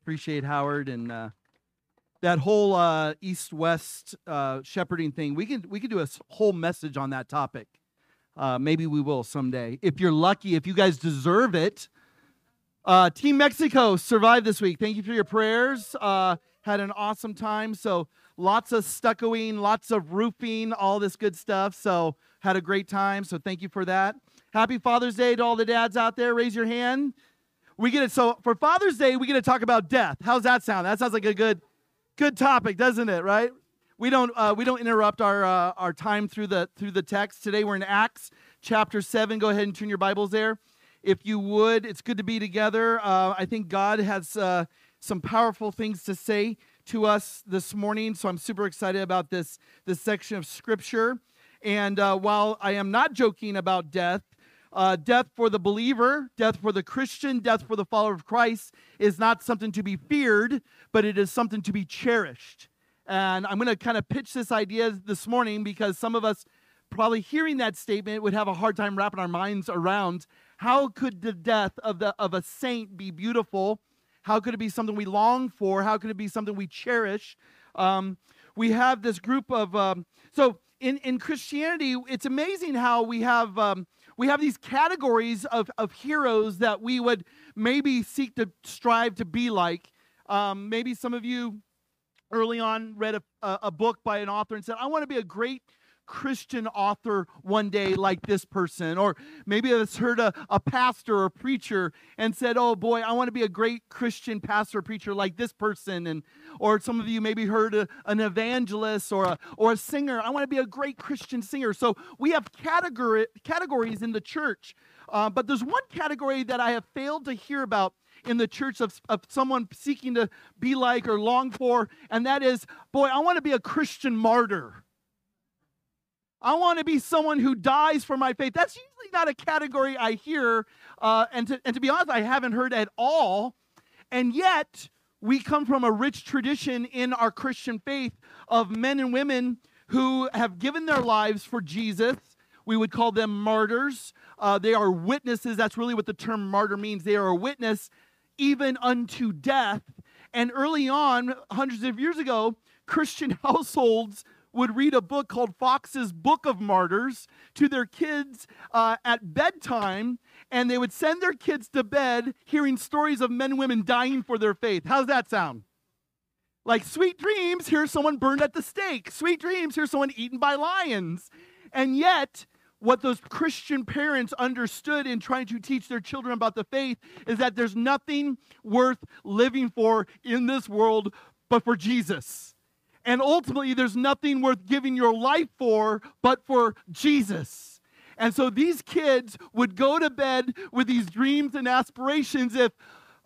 Appreciate Howard and that whole East-West shepherding thing. We can do a whole message on that topic. Maybe we will someday. If you're lucky, if you guys deserve it. Team Mexico survived this week. Thank you for your prayers. Had an awesome time. So lots of stuccoing, lots of roofing, all this good stuff. So had a great time. So thank you for that. Happy Father's Day to all the dads out there. Raise your hand. We get it. So for Father's Day, we get to talk about death. How's that sound? That sounds like a good topic, doesn't it? Right? We don't interrupt our time through the text. Today we're in Acts chapter 7. Go ahead and turn your Bibles there. If you would, it's good to be together. I think God has some powerful things to say to us this morning, so I'm super excited about this section of Scripture. And while I am not joking about death, death for the believer, death for the Christian, death for the follower of Christ is not something to be feared, but it is something to be cherished. And I'm going to kind of pitch this idea this morning because some of us probably hearing that statement would have a hard time wrapping our minds around how could the death of a saint be beautiful? How could it be something we long for? How could it be something we cherish? We have this group of so in Christianity, it's amazing how we have these categories of heroes that we would maybe seek to strive to be like. Maybe some of you early on read a book by an author and said, "I want to be a great Christian author one day like this person." Or maybe it's heard a pastor or preacher and said, "Oh boy, I want to be a great Christian pastor or preacher like this person." And or some of you maybe heard an evangelist or a singer. "I want to be a great Christian singer." So we have categories in the church, but there's one category that I have failed to hear about in the church of someone seeking to be like or long for, and that is, "Boy, I want to be a Christian martyr. I want to be someone who dies for my faith." That's usually not a category I hear, and to be honest, I haven't heard at all. And yet, we come from a rich tradition in our Christian faith of men and women who have given their lives for Jesus. We would call them martyrs. They are witnesses. That's really what the term martyr means. They are a witness even unto death. And early on, hundreds of years ago, Christian households would read a book called Fox's Book of Martyrs to their kids at bedtime, and they would send their kids to bed hearing stories of men and women dying for their faith. How's that sound? Like, sweet dreams, here's someone burned at the stake. Sweet dreams, here's someone eaten by lions. And yet, what those Christian parents understood in trying to teach their children about the faith is that there's nothing worth living for in this world but for Jesus. And ultimately, there's nothing worth giving your life for but for Jesus. And so these kids would go to bed with these dreams and aspirations: if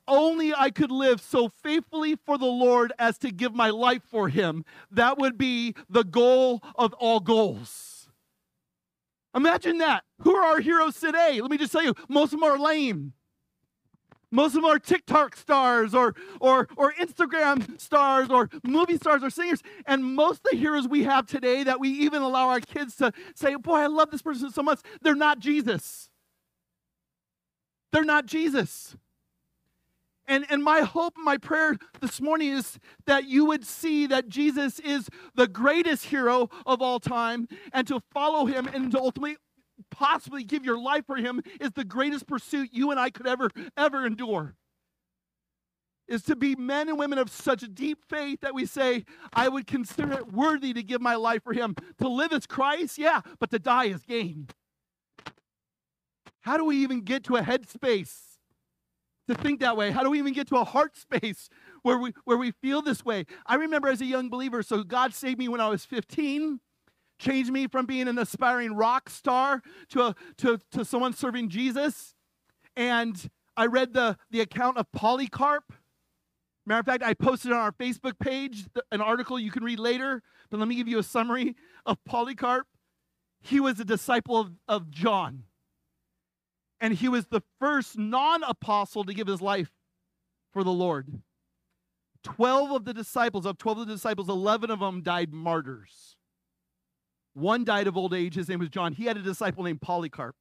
only I could live so faithfully for the Lord as to give my life for him. That would be the goal of all goals. Imagine that. Who are our heroes today? Let me just tell you, most of them are lame. Most of them are TikTok stars or Instagram stars or movie stars or singers. And most of the heroes we have today that we even allow our kids to say, "Boy, I love this person so much," they're not Jesus. They're not Jesus. And my hope, my prayer this morning is that you would see that Jesus is the greatest hero of all time, and to follow him and to ultimately possibly give your life for him is the greatest pursuit you and I could ever endure. Is to be men and women of such a deep faith that we say, "I would consider it worthy to give my life for him." To live is Christ, yeah, but to die is gain. How do we even get to a head space to think that way? How do we even get to a heart space where we feel this way? I remember as a young believer, so God saved me when I was 15. Changed me from being an aspiring rock star to someone serving Jesus. And I read the account of Polycarp. Matter of fact, I posted on our Facebook page an article you can read later, but let me give you a summary of Polycarp. He was a disciple of John. And he was the first non-apostle to give his life for the Lord. 11 of them died martyrs. One died of old age. His name was John. He had a disciple named Polycarp.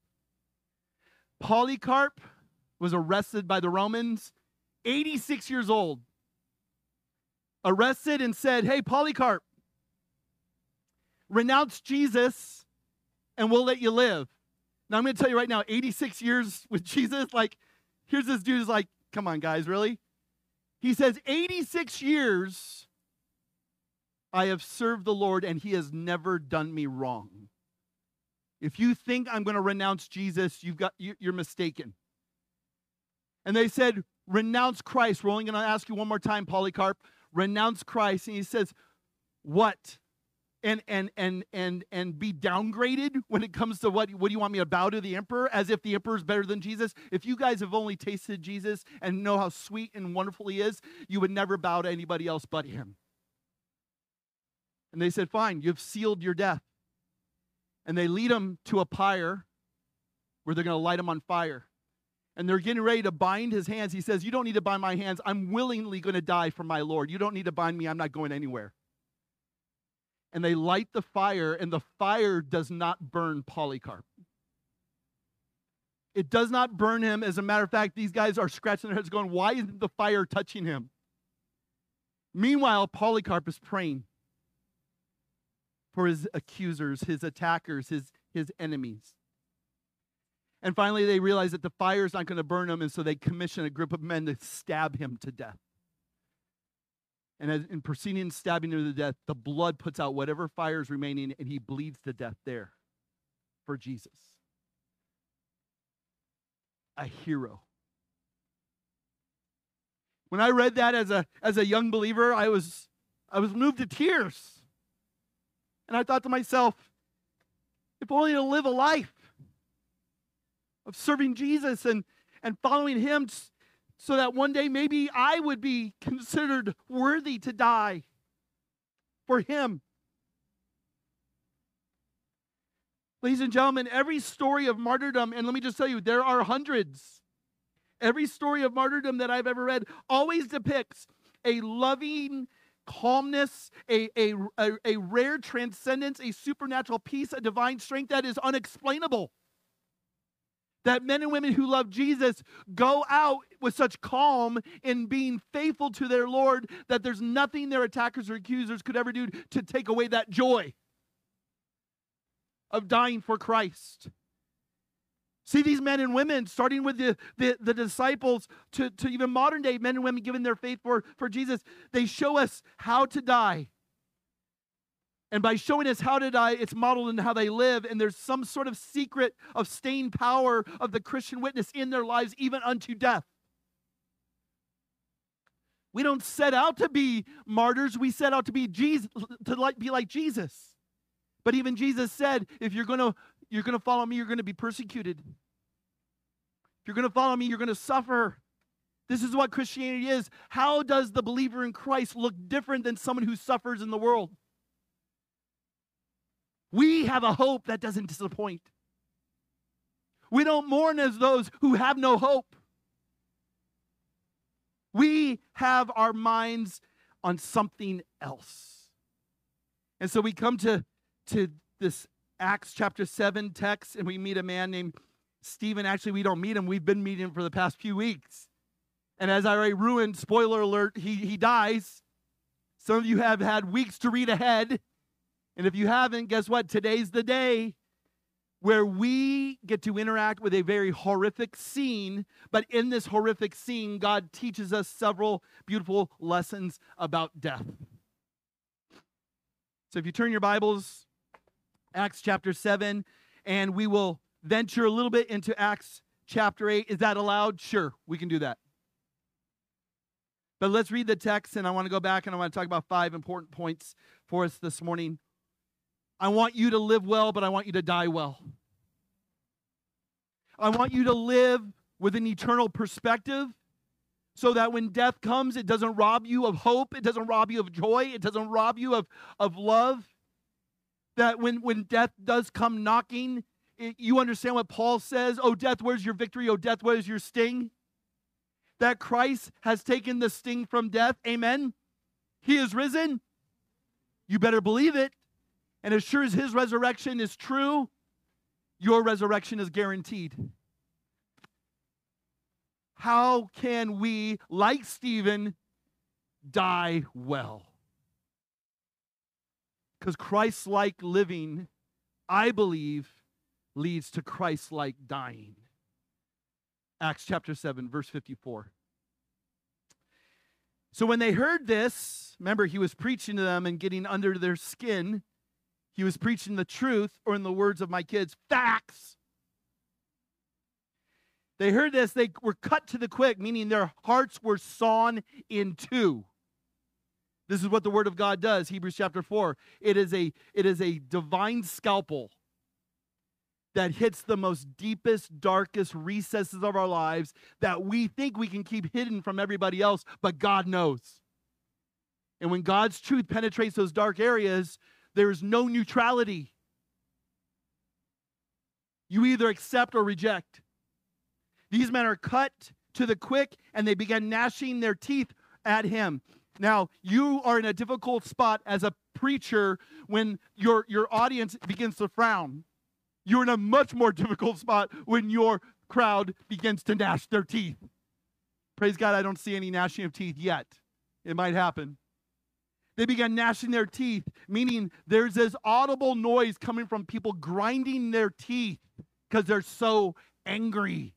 Polycarp was arrested by the Romans 86 years old, arrested and said, hey, Polycarp, renounce Jesus and we'll let you live. Now, I'm going to tell you right now, 86 years with Jesus, like, here's this dude who's like, come on, guys, really? He says, 86 years I have served the Lord and he has never done me wrong. If you think I'm going to renounce Jesus, you're mistaken. And they said, renounce Christ. We're only going to ask you one more time, Polycarp. Renounce Christ. And he says, what? And be downgraded when it comes to what do you want me to bow to the emperor? As if the emperor is better than Jesus? If you guys have only tasted Jesus and know how sweet and wonderful he is, you would never bow to anybody else but him. And they said, fine, you've sealed your death. And they lead him to a pyre where they're going to light him on fire. And they're getting ready to bind his hands. He says, you don't need to bind my hands. I'm willingly going to die for my Lord. You don't need to bind me. I'm not going anywhere. And they light the fire, and the fire does not burn Polycarp. It does not burn him. As a matter of fact, these guys are scratching their heads going, why isn't the fire touching him? Meanwhile, Polycarp is praying for his accusers, his attackers, his enemies. And finally, they realize that the fire is not going to burn him, and so they commission a group of men to stab him to death. And as in proceeding and stabbing him to death, the blood puts out whatever fire is remaining, and he bleeds to death there for Jesus. A hero. When I read that as a young believer, I was moved to tears. And I thought to myself, if only to live a life of serving Jesus and following him, so that one day maybe I would be considered worthy to die for him. Ladies and gentlemen, every story of martyrdom, and let me just tell you, there are hundreds. Every story of martyrdom that I've ever read always depicts a loving calmness, a rare transcendence, a supernatural peace, a divine strength that is unexplainable. That men and women who love Jesus go out with such calm in being faithful to their Lord that there's nothing their attackers or accusers could ever do to take away that joy of dying for Christ. See, these men and women, starting with the disciples to even modern day men and women giving their faith for Jesus, they show us how to die. And by showing us how to die, it's modeled in how they live. And there's some sort of secret of staying power of the Christian witness in their lives, even unto death. We don't set out to be martyrs. We set out to be Jesus, be like Jesus. But even Jesus said, if you're going to follow me, you're going to be persecuted. If you're going to follow me, you're going to suffer. This is what Christianity is. How does the believer in Christ look different than someone who suffers in the world? We have a hope that doesn't disappoint. We don't mourn as those who have no hope. We have our minds on something else. And so we come to this Acts chapter 7 text, and we meet a man named Stephen. Actually, we don't meet him. We've been meeting him for the past few weeks. And as I already ruined, spoiler alert, he dies. Some of you have had weeks to read ahead. And if you haven't, guess what? Today's the day where we get to interact with a very horrific scene. But in this horrific scene, God teaches us several beautiful lessons about death. So if you turn your Bibles, Acts chapter 7, and we will venture a little bit into Acts chapter 8. Is that allowed? Sure, we can do that. But let's read the text, and I want to go back and I want to talk about 5 important points for us this morning. I want you to live well, but I want you to die well. I want you to live with an eternal perspective so that when death comes, it doesn't rob you of hope. It doesn't rob you of joy. It doesn't rob you of love. That when death does come knocking, you understand what Paul says. Oh, death, where's your victory? Oh, death, where's your sting? That Christ has taken the sting from death. Amen. He is risen. You better believe it. And as sure as his resurrection is true, your resurrection is guaranteed. how can we, like Stephen, die well? Because Christ-like living, I believe, leads to Christ-like dying. Acts chapter 7, verse 54. So when they heard this, remember, he was preaching to them and getting under their skin. He was preaching the truth, or in the words of my kids, facts. They heard this, they were cut to the quick, meaning their hearts were sawn in two. This is what the word of God does, Hebrews chapter 4. It is a divine scalpel that hits the most deepest, darkest recesses of our lives that we think we can keep hidden from everybody else, but God knows. And when God's truth penetrates those dark areas, there is no neutrality. You either accept or reject. These men are cut to the quick, and they began gnashing their teeth at him. Now, you are in a difficult spot as a preacher when your audience begins to frown. You're in a much more difficult spot when your crowd begins to gnash their teeth. Praise God, I don't see any gnashing of teeth yet. It might happen. They began gnashing their teeth, meaning there's this audible noise coming from people grinding their teeth because they're so angry.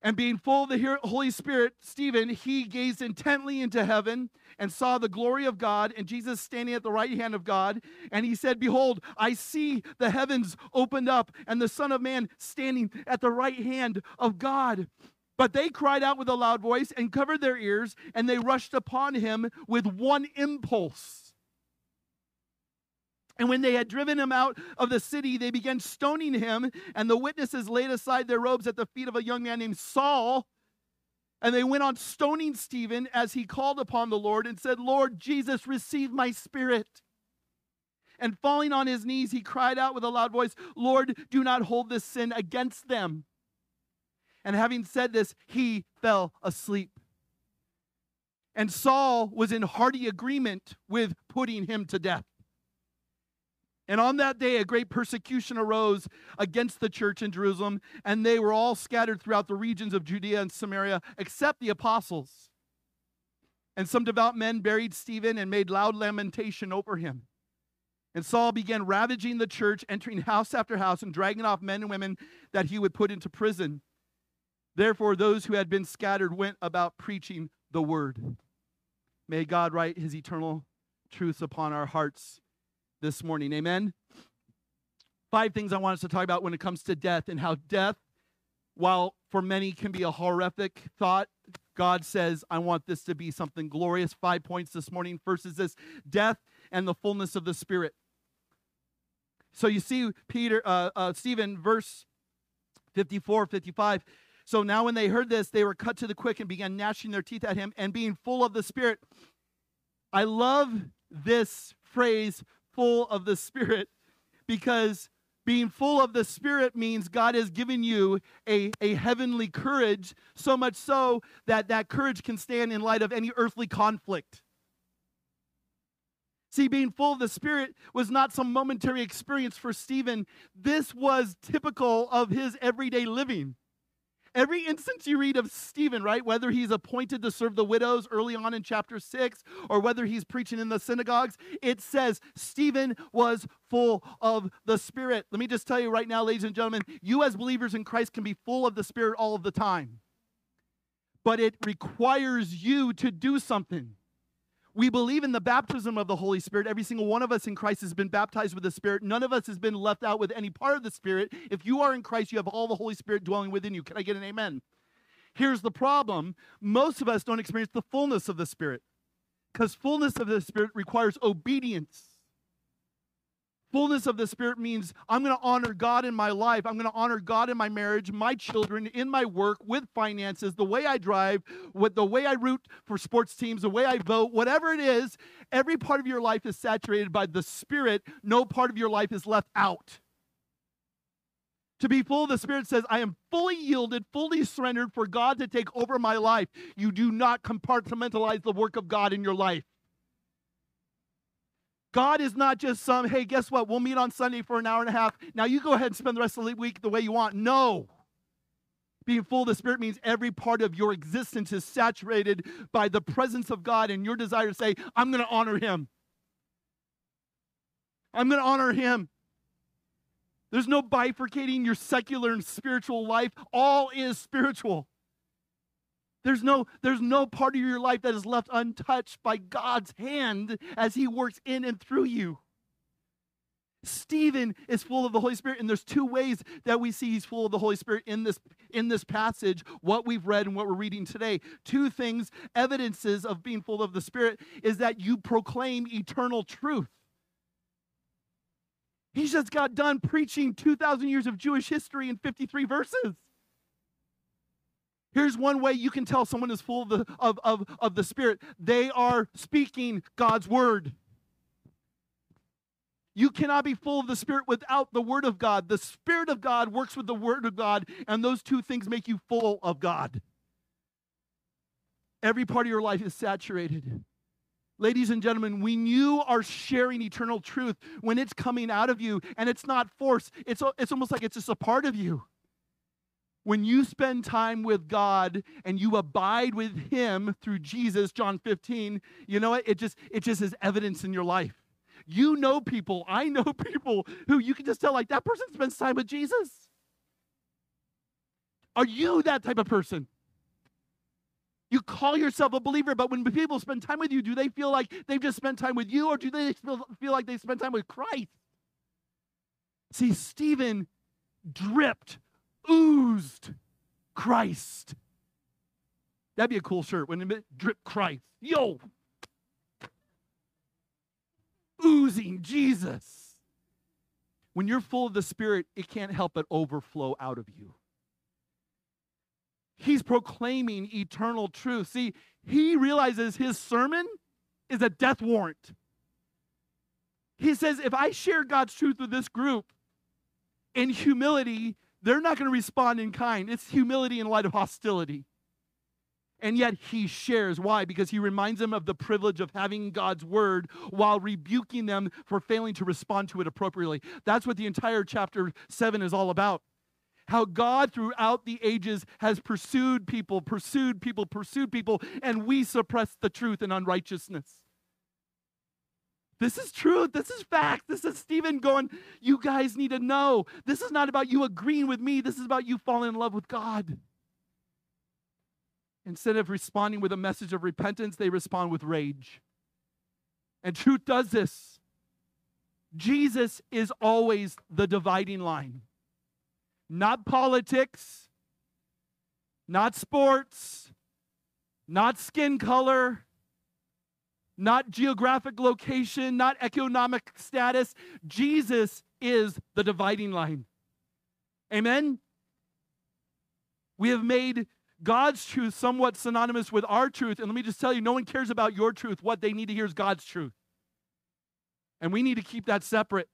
And being full of the Holy Spirit, Stephen, he gazed intently into heaven and saw the glory of God and Jesus standing at the right hand of God. And he said, behold, I see the heavens opened up and the Son of Man standing at the right hand of God. But they cried out with a loud voice and covered their ears, and they rushed upon him with one impulse. And when they had driven him out of the city, they began stoning him, and the witnesses laid aside their robes at the feet of a young man named Saul. And they went on stoning Stephen as he called upon the Lord and said, Lord Jesus, receive my spirit. And falling on his knees, he cried out with a loud voice, Lord, do not hold this sin against them. And having said this, he fell asleep. And Saul was in hearty agreement with putting him to death. And on that day, a great persecution arose against the church in Jerusalem, and they were all scattered throughout the regions of Judea and Samaria, except the apostles. And some devout men buried Stephen and made loud lamentation over him. And Saul began ravaging the church, entering house after house, and dragging off men and women that he would put into prison. Therefore, those who had been scattered went about preaching the word. May God write his eternal truths upon our hearts this morning. Amen. 5 things I want us to talk about when it comes to death and how death, while for many can be a horrific thought, God says, I want this to be something glorious. 5 points this morning. First is this, death and the fullness of the Spirit. So you see Stephen, verse 54, 55. So now when they heard this, they were cut to the quick and began gnashing their teeth at him and being full of the Spirit. I love this phrase, full of the Spirit, because being full of the Spirit means God has given you a heavenly courage, so much so that that courage can stand in light of any earthly conflict. See, being full of the Spirit was not some momentary experience for Stephen. This was typical of his everyday living. Every instance you read of Stephen, right, whether he's appointed to serve the widows early on in chapter 6 or whether he's preaching in the synagogues, it says Stephen was full of the Spirit. Let me just tell you right now, ladies and gentlemen, you as believers in Christ can be full of the Spirit all of the time. But it requires you to do something. We believe in the baptism of the Holy Spirit. Every single one of us in Christ has been baptized with the Spirit. None of us has been left out with any part of the Spirit. If you are in Christ, you have all the Holy Spirit dwelling within you. Can I get an amen? Here's the problem. Most of us don't experience the fullness of the Spirit because fullness of the Spirit requires obedience. Fullness of the Spirit means I'm going to honor God in my life. I'm going to honor God in my marriage, my children, in my work, with finances, the way I drive, with the way I root for sports teams, the way I vote, whatever it is, every part of your life is saturated by the Spirit. No part of your life is left out. To be full of the Spirit says, I am fully yielded, fully surrendered for God to take over my life. You do not compartmentalize the work of God in your life. God is not just some, hey, guess what? We'll meet on Sunday for an hour and a half. Now you go ahead and spend the rest of the week the way you want. No. Being full of the Spirit means every part of your existence is saturated by the presence of God and your desire to say, I'm going to honor him. I'm going to honor him. There's no bifurcating your secular and spiritual life. All is spiritual. There's no part of your life that is left untouched by God's hand as he works in and through you. Stephen is full of the Holy Spirit, and there's two ways that we see he's full of the Holy Spirit in this passage, what we've read and what we're reading today. Two things, evidences of being full of the Spirit, is that you proclaim eternal truth. He just got done preaching 2,000 years of Jewish history in 53 verses. Here's one way you can tell someone is full of the Spirit. They are speaking God's word. You cannot be full of the Spirit without the word of God. The Spirit of God works with the word of God, and those two things make you full of God. Every part of your life is saturated. Ladies and gentlemen, when you are sharing eternal truth, when it's coming out of you and it's not forced, it's almost like it's just a part of you. When you spend time with God and you abide with him through Jesus, John 15, you know what? It just is evidence in your life. You know people, I know people who you can just tell, like, that person spends time with Jesus. Are you that type of person? You call yourself a believer, but when people spend time with you, do they feel like they've just spent time with you, or do they feel like they spent time with Christ? See, Stephen dripped, oozed Christ. That'd be a cool shirt, wouldn't it? Drip Christ. Yo! Oozing Jesus. When you're full of the Spirit, it can't help but overflow out of you. He's proclaiming eternal truth. See, he realizes his sermon is a death warrant. He says, if I share God's truth with this group in humility, they're not going to respond in kind. It's humility in light of hostility. And yet he shares. Why? Because he reminds them of the privilege of having God's word while rebuking them for failing to respond to it appropriately. That's what the entire chapter 7 is all about. How God throughout the ages has pursued people, and we suppress the truth in unrighteousness. This is truth. This is fact. This is Stephen going, you guys need to know. This is not about you agreeing with me. This is about you falling in love with God. Instead of responding with a message of repentance, they respond with rage. And truth does this. Jesus is always the dividing line. Not politics, not sports, not skin color, not geographic location, not economic status. Jesus is the dividing line. Amen? We have made God's truth somewhat synonymous with our truth. And let me just tell you, no one cares about your truth. What they need to hear is God's truth. And we need to keep that separate.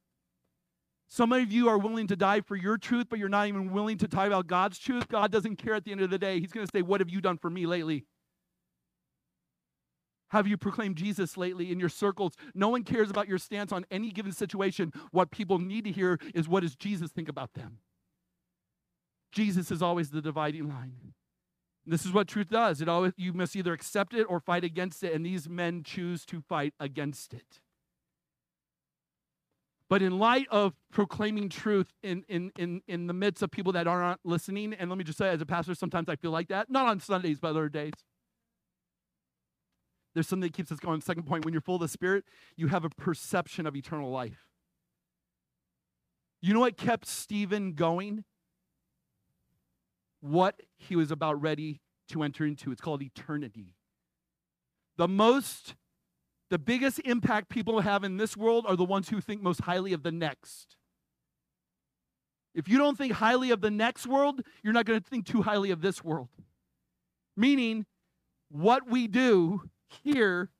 So many of you are willing to die for your truth, but you're not even willing to talk about God's truth. God doesn't care at the end of the day. He's going to say, what have you done for me lately? Have you proclaimed Jesus lately in your circles? No one cares about your stance on any given situation. What people need to hear is, what does Jesus think about them? Jesus is always the dividing line. This is what truth does. It always, you must either accept it or fight against it, and these men choose to fight against it. But in light of proclaiming truth in the midst of people that aren't listening, and let me just say, as a pastor, sometimes I feel like that. Not on Sundays, but other days. There's something that keeps us going. Second point, when you're full of the Spirit, you have a perception of eternal life. You know what kept Stephen going? What he was about ready to enter into. It's called eternity. The biggest impact people have in this world are the ones who think most highly of the next. If you don't think highly of the next world, you're not going to think too highly of this world. Meaning, what we do here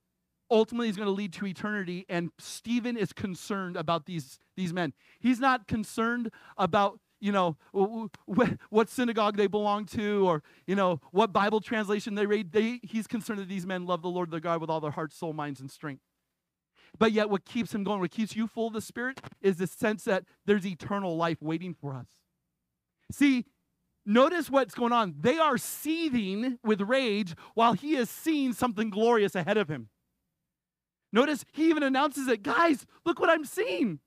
ultimately is going to lead to eternity, and Stephen is concerned about these men. He's not concerned about what synagogue they belong to, or, what Bible translation they read. He's concerned that these men love the Lord their God with all their heart, soul, minds, and strength. But yet what keeps him going, what keeps you full of the Spirit, is the sense that there's eternal life waiting for us. See, Notice what's going on. They are seething with rage while he is seeing something glorious ahead of him. Notice he even announces it. Guys, look what I'm seeing.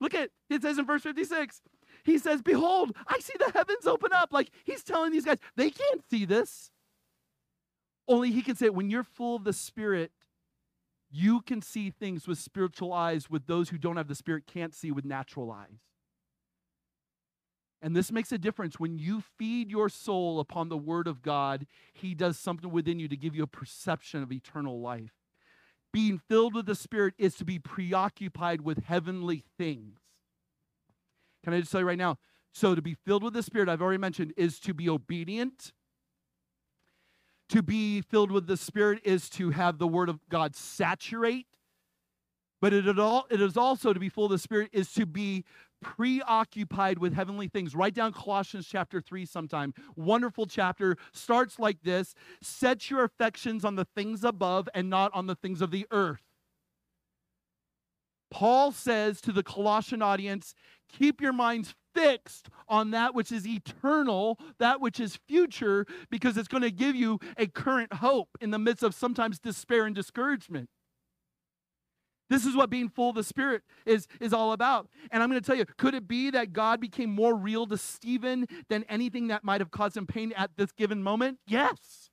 Look at, it says in verse 56, he says, behold, I see the heavens open up. Like he's telling these guys, they can't see this. Only he can say it. When you're full of the Spirit, you can see things with spiritual eyes, with those who don't have the Spirit can't see with natural eyes. And this makes a difference. When you feed your soul upon the Word of God, He does something within you to give you a perception of eternal life. Being filled with the Spirit is to be preoccupied with heavenly things. Can I just tell you right now? So to be filled with the Spirit, I've already mentioned, is to be obedient. To be filled with the Spirit is to have the Word of God saturate. But it is also to be full of the Spirit is to be preoccupied with heavenly things. Write down Colossians chapter 3 sometime. Wonderful chapter. Starts like this. Set your affections on the things above and not on the things of the earth. Paul says to the Colossian audience, keep your minds fixed on that which is eternal, that which is future, because it's going to give you a current hope in the midst of sometimes despair and discouragement. This is what being full of the Spirit is all about. And I'm going to tell you, could it be that God became more real to Stephen than anything that might have caused him pain at this given moment? Yes.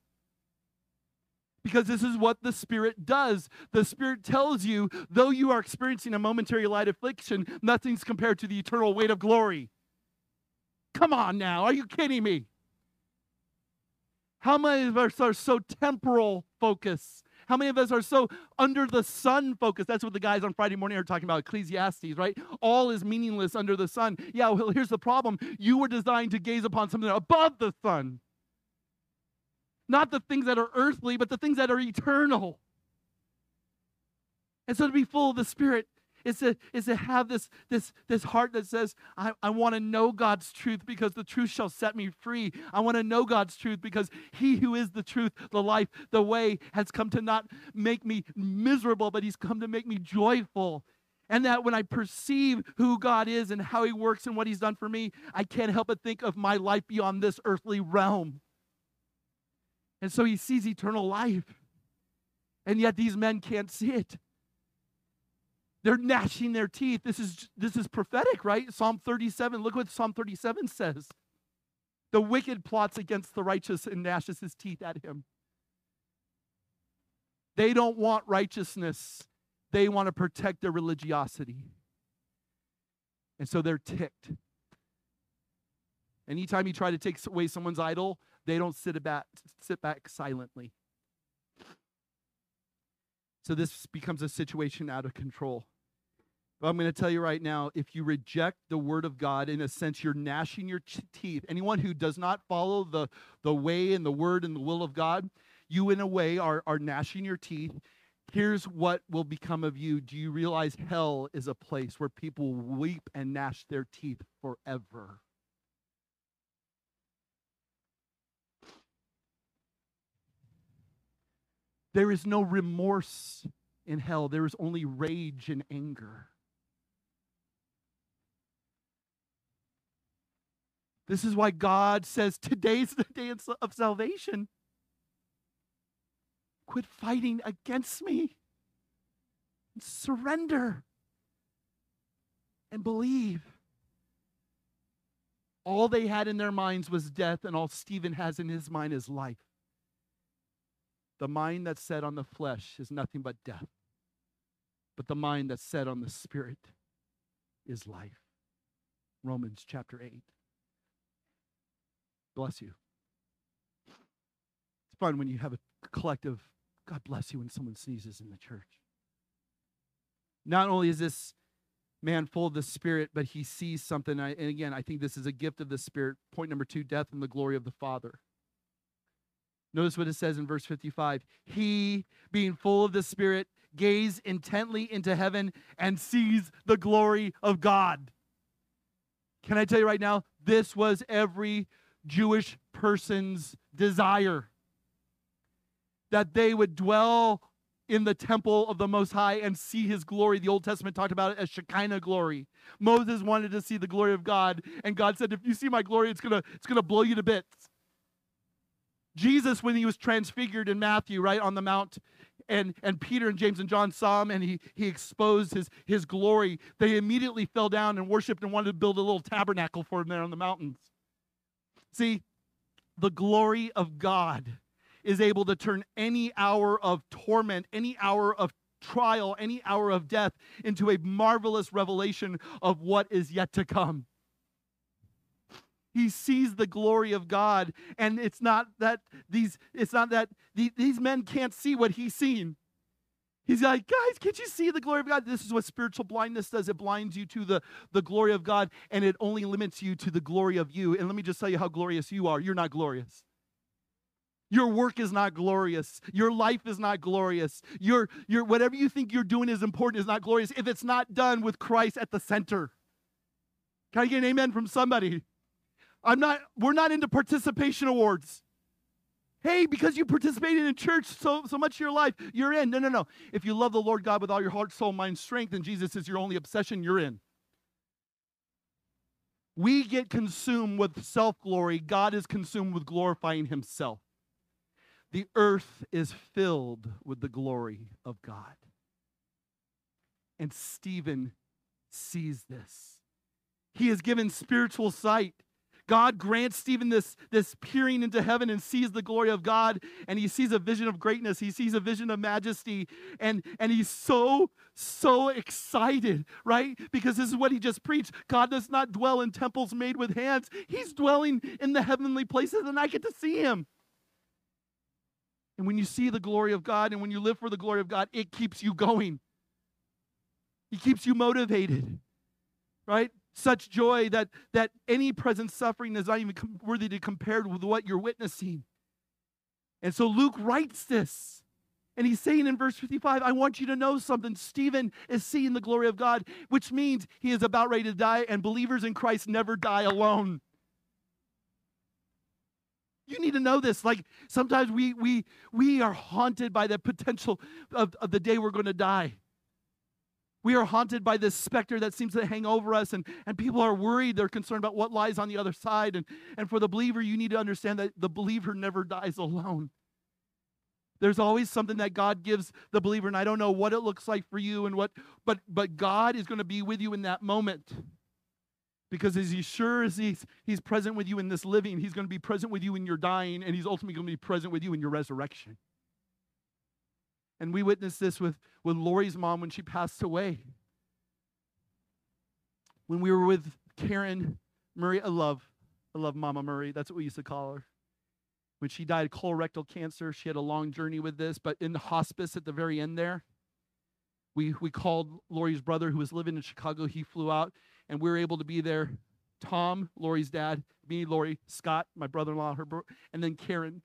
Because this is what the Spirit does. The Spirit tells you, though you are experiencing a momentary light affliction, nothing's compared to the eternal weight of glory. Come on now, are you kidding me? How many of us are so temporal focused? How many of us are so under the sun focused? That's what the guys on Friday morning are talking about, Ecclesiastes, right? All is meaningless under the sun. Yeah, well, here's the problem. You were designed to gaze upon something above the sun. Not the things that are earthly, but the things that are eternal. And so to be full of the Spirit is to have this heart that says, I want to know God's truth because the truth shall set me free. I want to know God's truth because he who is the truth, the life, the way has come to not make me miserable, but he's come to make me joyful. And that when I perceive who God is and how he works and what he's done for me, I can't help but think of my life beyond this earthly realm. And so he sees eternal life. And yet these men can't see it. They're gnashing their teeth. This is prophetic, right? Psalm 37, look what Psalm 37 says. The wicked plots against the righteous and gnashes his teeth at him. They don't want righteousness. They want to protect their religiosity. And so they're ticked. Anytime you try to take away someone's idol, they don't sit back silently. So this becomes a situation out of control. But I'm going to tell you right now, if you reject the Word of God, in a sense, you're gnashing your teeth. Anyone who does not follow the way and the Word and the will of God, you in a way are gnashing your teeth. Here's what will become of you. Do you realize hell is a place where people weep and gnash their teeth forever? There is no remorse in hell. There is only rage and anger. This is why God says, today's the day of salvation. Quit fighting against me. Surrender and believe. All they had in their minds was death, and all Stephen has in his mind is life. The mind that's set on the flesh is nothing but death. But the mind that's set on the Spirit is life. Romans chapter 8. Bless you. It's fun when you have a collective, God bless you, when someone sneezes in the church. Not only is this man full of the Spirit, but he sees something. And again, I think this is a gift of the Spirit. Point number 2, death and the glory of the Father. Notice what it says in verse 55. He, being full of the Spirit, gazed intently into heaven and sees the glory of God. Can I tell you right now, this was every Jewish person's desire, that they would dwell in the temple of the Most High and see his glory. The Old Testament talked about it as Shekinah glory. Moses wanted to see the glory of God, and God said, if you see my glory, it's gonna blow you to bits. Jesus, when he was transfigured in Matthew, right, on the mount, and Peter and James and John saw him, and he exposed his glory. They immediately fell down and worshiped and wanted to build a little tabernacle for him there on the mountains. See, the glory of God is able to turn any hour of torment, any hour of trial, any hour of death into a marvelous revelation of what is yet to come. He sees the glory of God, and it's not that these men can't see what he's seen. He's like, guys, can't you see the glory of God? This is what spiritual blindness does. It blinds you to the glory of God, and it only limits you to the glory of you. And let me just tell you how glorious you are. You're not glorious. Your work is not glorious. Your life is not glorious. Your whatever you think you're doing is important is not glorious if it's not done with Christ at the center. Can I get an amen from somebody? We're not into participation awards. Hey, because you participated in church so much of your life, you're in. No. If you love the Lord God with all your heart, soul, mind, strength, and Jesus is your only obsession, you're in. We get consumed with self-glory. God is consumed with glorifying himself. The earth is filled with the glory of God. And Stephen sees this. He is given spiritual sight. God grants Stephen this peering into heaven and sees the glory of God, and he sees a vision of greatness. He sees a vision of majesty, and he's so excited, right? Because this is what he just preached. God does not dwell in temples made with hands. He's dwelling in the heavenly places, and I get to see him. And when you see the glory of God and when you live for the glory of God, it keeps you going. It keeps you motivated, right? Such joy that any present suffering is not even worthy to compare with what you're witnessing. And so Luke writes this, and he's saying in verse 55, I want you to know something. Stephen is seeing the glory of God, which means he is about ready to die, and believers in Christ never die alone. You need to know this. Like, sometimes we are haunted by the potential of the day we're going to die. We are haunted by this specter that seems to hang over us, and people are worried. They're concerned about what lies on the other side. And for the believer, you need to understand that the believer never dies alone. There's always something that God gives the believer, and I don't know what it looks like for you, but God is going to be with you in that moment. Because as sure as he's present with you in this living, he's going to be present with you in your dying, and he's ultimately going to be present with you in your resurrection. And we witnessed this with Lori's mom when she passed away. When we were with Karen Murray, I love Mama Murray. That's what we used to call her. When she died of colorectal cancer, she had a long journey with this, but in the hospice at the very end there, we called Lori's brother who was living in Chicago. He flew out, and we were able to be there. Tom, Lori's dad, me, Lori, Scott, my brother-in-law, and then Karen.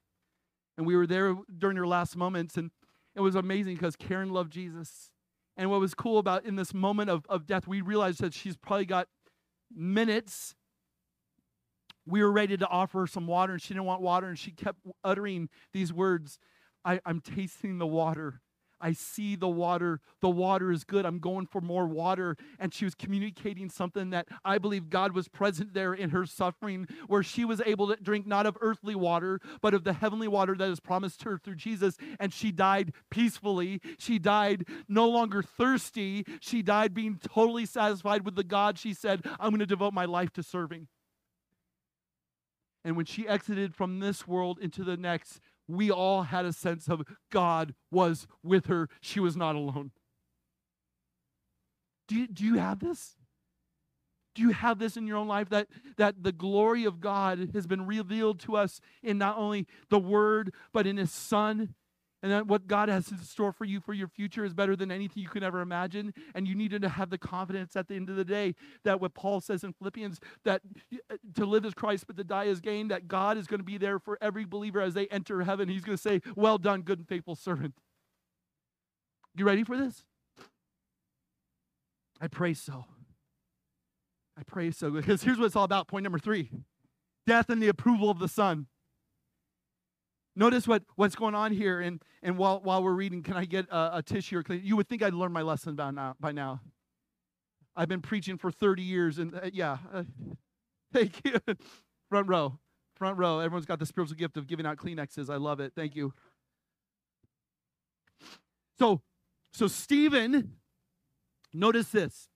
And we were there during her last moments, and it was amazing because Karen loved Jesus. And what was cool about in this moment of death, we realized that she's probably got minutes. We were ready to offer her some water, and she didn't want water, and she kept uttering these words, I'm tasting the water. I see the water. The water is good. I'm going for more water. And she was communicating something that I believe God was present there in her suffering, where she was able to drink not of earthly water, but of the heavenly water that is promised her through Jesus. And she died peacefully. She died no longer thirsty. She died being totally satisfied with the God she said, I'm going to devote my life to serving. And when she exited from this world into the next, we all had a sense of God was with her. She was not alone. Do you have this? Do you have this in your own life, that the glory of God has been revealed to us in not only the Word, but in His Son? And that what God has in store for you for your future is better than anything you can ever imagine. And you needed to have the confidence at the end of the day that what Paul says in Philippians, that to live is Christ, but to die is gain, that God is going to be there for every believer as they enter heaven. He's going to say, well done, good and faithful servant. You ready for this? I pray so. I pray so. Because here's what it's all about. Point number 3. Death and the approval of the Son. Notice what's going on here, and while we're reading, can I get a tissue or clean? You would think I'd learn my lesson by now. I've been preaching for 30 years, and thank you. Front row. Everyone's got the spiritual gift of giving out Kleenexes. I love it. Thank you. So Stephen, notice this.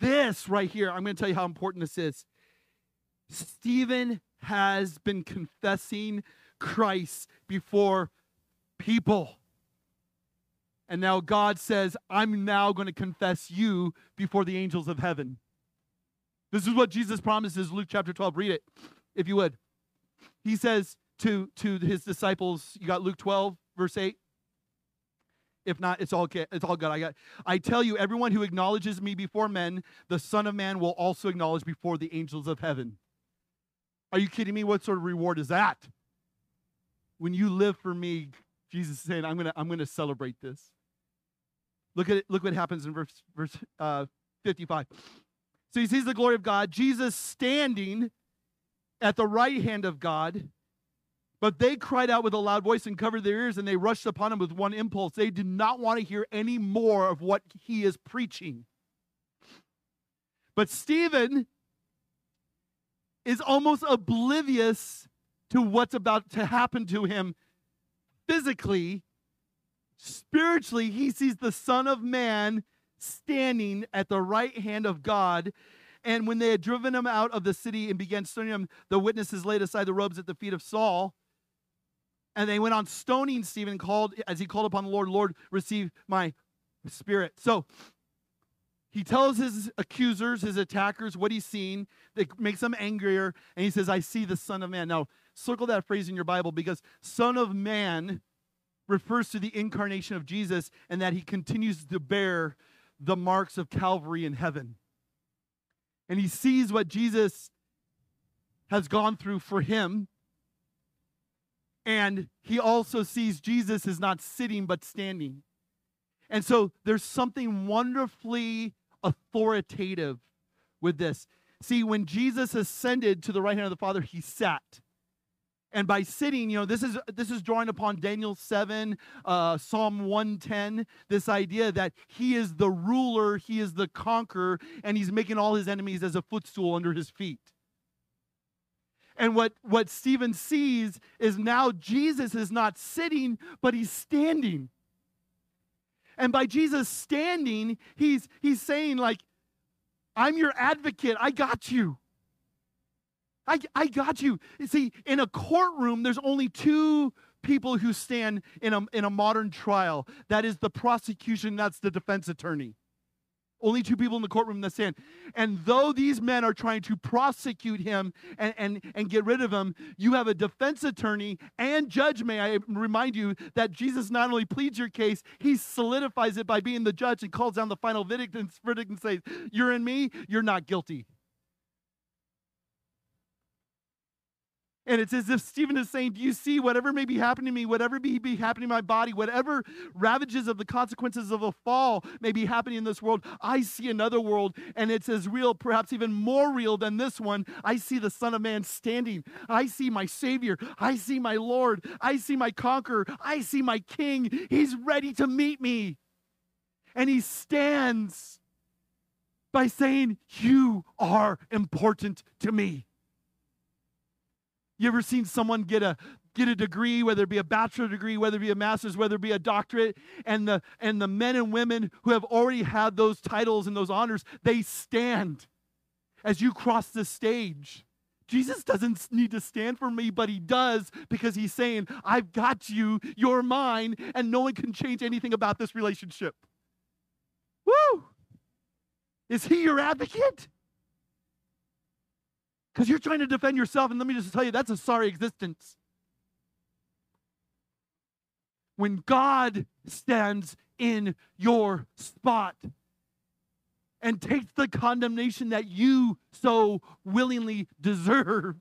This right here, I'm going to tell you how important this is. Stephen has been confessing Christ before people. And now God says, I'm now going to confess you before the angels of heaven. This is what Jesus promises, Luke chapter 12. Read it, if you would. He says to his disciples, you got Luke 12, verse 8. If not, it's all good. I tell you, everyone who acknowledges me before men, the Son of Man will also acknowledge before the angels of heaven. Are you kidding me? What sort of reward is that? When you live for me, Jesus is saying, I'm gonna celebrate this. Look at it. Look what happens in verse 55. So he sees the glory of God, Jesus standing at the right hand of God. But they cried out with a loud voice and covered their ears, and they rushed upon him with one impulse. They did not want to hear any more of what he is preaching. But Stephen is almost oblivious to what's about to happen to him physically. Spiritually, he sees the Son of Man standing at the right hand of God. And when they had driven him out of the city and began stoning him, the witnesses laid aside the robes at the feet of Saul. And they went on stoning Stephen, as he called upon the Lord, Lord, receive my spirit. So he tells his accusers, his attackers, what he's seen. That makes them angrier. And he says, I see the Son of Man. Now, circle that phrase in your Bible, because Son of Man refers to the incarnation of Jesus and that he continues to bear the marks of Calvary in heaven. And he sees what Jesus has gone through for him. And he also sees Jesus is not sitting but standing. And so there's something wonderfully authoritative with this. See, when Jesus ascended to the right hand of the Father, he sat. And by sitting, you know, this is drawing upon Daniel 7, Psalm 110, this idea that he is the ruler, he is the conqueror, and he's making all his enemies as a footstool under his feet. And what Stephen sees is now Jesus is not sitting, but he's standing. And by Jesus standing, he's saying, like, I'm your advocate, I got you. I got you. See, in a courtroom, there's only two people who stand in a modern trial. That is the prosecution, that's the defense attorney. Only two people in the courtroom that stand. And though these men are trying to prosecute him and get rid of him, you have a defense attorney and judge. May I remind you that Jesus not only pleads your case, he solidifies it by being the judge and calls down the final verdict and says, you're in me, you're not guilty. And it's as if Stephen is saying, do you see whatever may be happening to me, whatever may be happening to my body, whatever ravages of the consequences of a fall may be happening in this world, I see another world, and it's as real, perhaps even more real than this one. I see the Son of Man standing. I see my Savior. I see my Lord. I see my conqueror. I see my King. He's ready to meet me. And he stands by saying, you are important to me. You ever seen someone get a degree, whether it be a bachelor degree, whether it be a master's, whether it be a doctorate, and the men and women who have already had those titles and those honors, they stand as you cross the stage. Jesus doesn't need to stand for me, but he does, because he's saying, I've got you, you're mine, and no one can change anything about this relationship. Woo! Is he your advocate? Because you're trying to defend yourself, and let me just tell you, that's a sorry existence. When God stands in your spot and takes the condemnation that you so willingly deserve,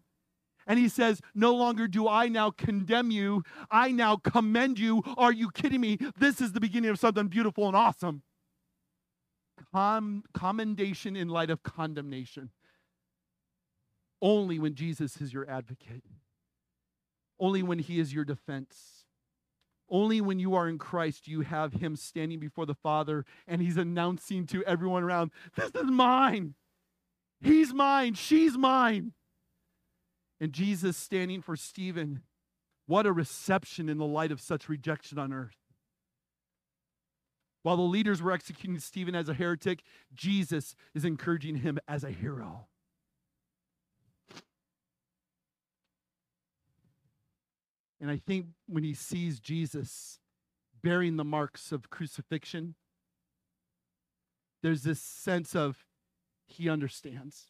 and he says, no longer do I now condemn you, I now commend you. Are you kidding me? This is the beginning of something beautiful and awesome. Commendation in light of condemnation. Only when Jesus is your advocate. Only when he is your defense. Only when you are in Christ, you have him standing before the Father, and he's announcing to everyone around, this is mine. He's mine. She's mine. And Jesus standing for Stephen. What a reception in the light of such rejection on earth. While the leaders were executing Stephen as a heretic, Jesus is encouraging him as a hero. And I think when he sees Jesus bearing the marks of crucifixion, there's this sense of he understands.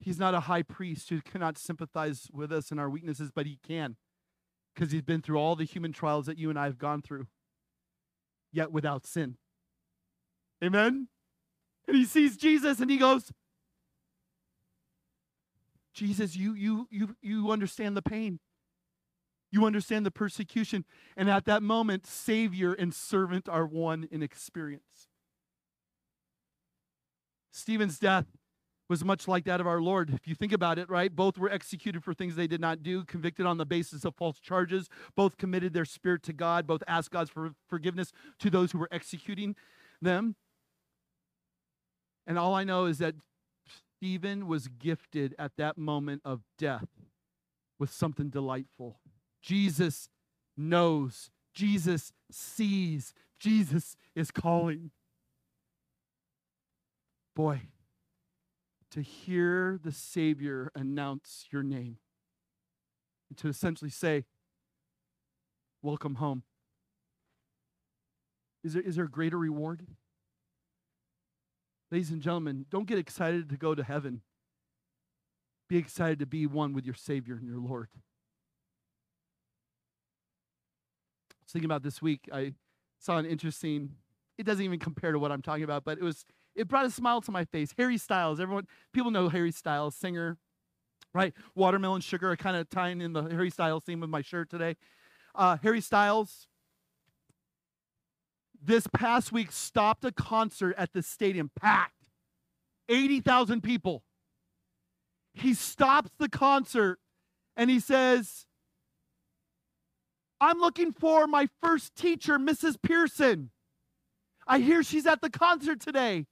He's not a high priest who cannot sympathize with us in our weaknesses, but he can, because he's been through all the human trials that you and I have gone through, yet without sin. Amen? And he sees Jesus and he goes, Jesus, you understand the pain. You understand the persecution. And at that moment, Savior and servant are one in experience. Stephen's death was much like that of our Lord. If you think about it, right? Both were executed for things they did not do, convicted on the basis of false charges. Both committed their spirit to God. Both asked God's forgiveness to those who were executing them. And all I know is that Stephen was gifted at that moment of death with something delightful. Jesus knows. Jesus sees. Jesus is calling. Boy, to hear the Savior announce your name, and to essentially say, welcome home. Is there a greater reward? Ladies and gentlemen, don't get excited to go to heaven. Be excited to be one with your Savior and your Lord. I was thinking about this week, I saw an interesting, it doesn't even compare to what I'm talking about, but it brought a smile to my face. Harry Styles, people know Harry Styles, singer, right? Watermelon Sugar, I kind of tying in the Harry Styles theme with my shirt today. Harry Styles, this past week, stopped a concert at the stadium, packed, 80,000 people. He stops the concert and he says, I'm looking for my first teacher, Mrs. Pearson. I hear she's at the concert today.